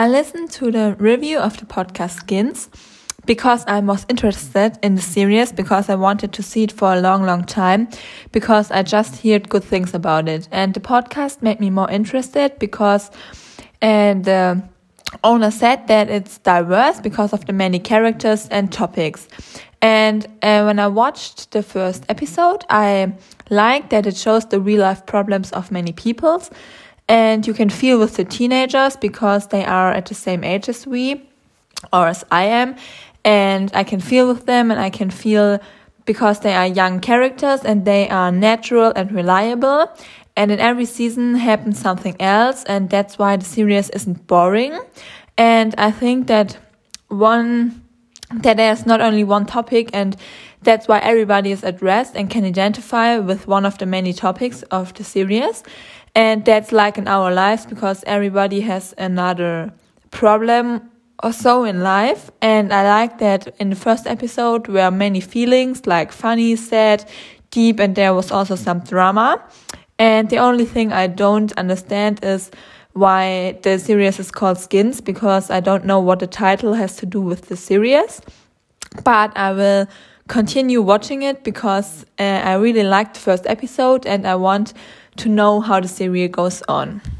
I listened to the review of the podcast Skins because I was interested in the series, because I wanted to see it for a long time, because I just heard good things about it. And the podcast made me more interested because the owner said that it's diverse because of the many characters and topics. And when I watched the first episode, I liked that it shows the real-life problems of many people. And you can feel with the teenagers because they are at the same age as we, or as I am. And I can feel with them, and I can feel because they are young characters and they are natural and reliable. And in every season happens something else. And that's why the series isn't boring. And I think that there's not only one topic, and that's why everybody is addressed and can identify with one of the many topics of the series. And that's like in our lives, because everybody has another problem or so in life. And I like that in the first episode were many feelings, like funny, sad, deep, and there was also some drama. And the only thing I don't understand is why the series is called Skins, because I don't know what the title has to do with the series. But I will continue watching it because I really liked the first episode and I want to know how the series goes on.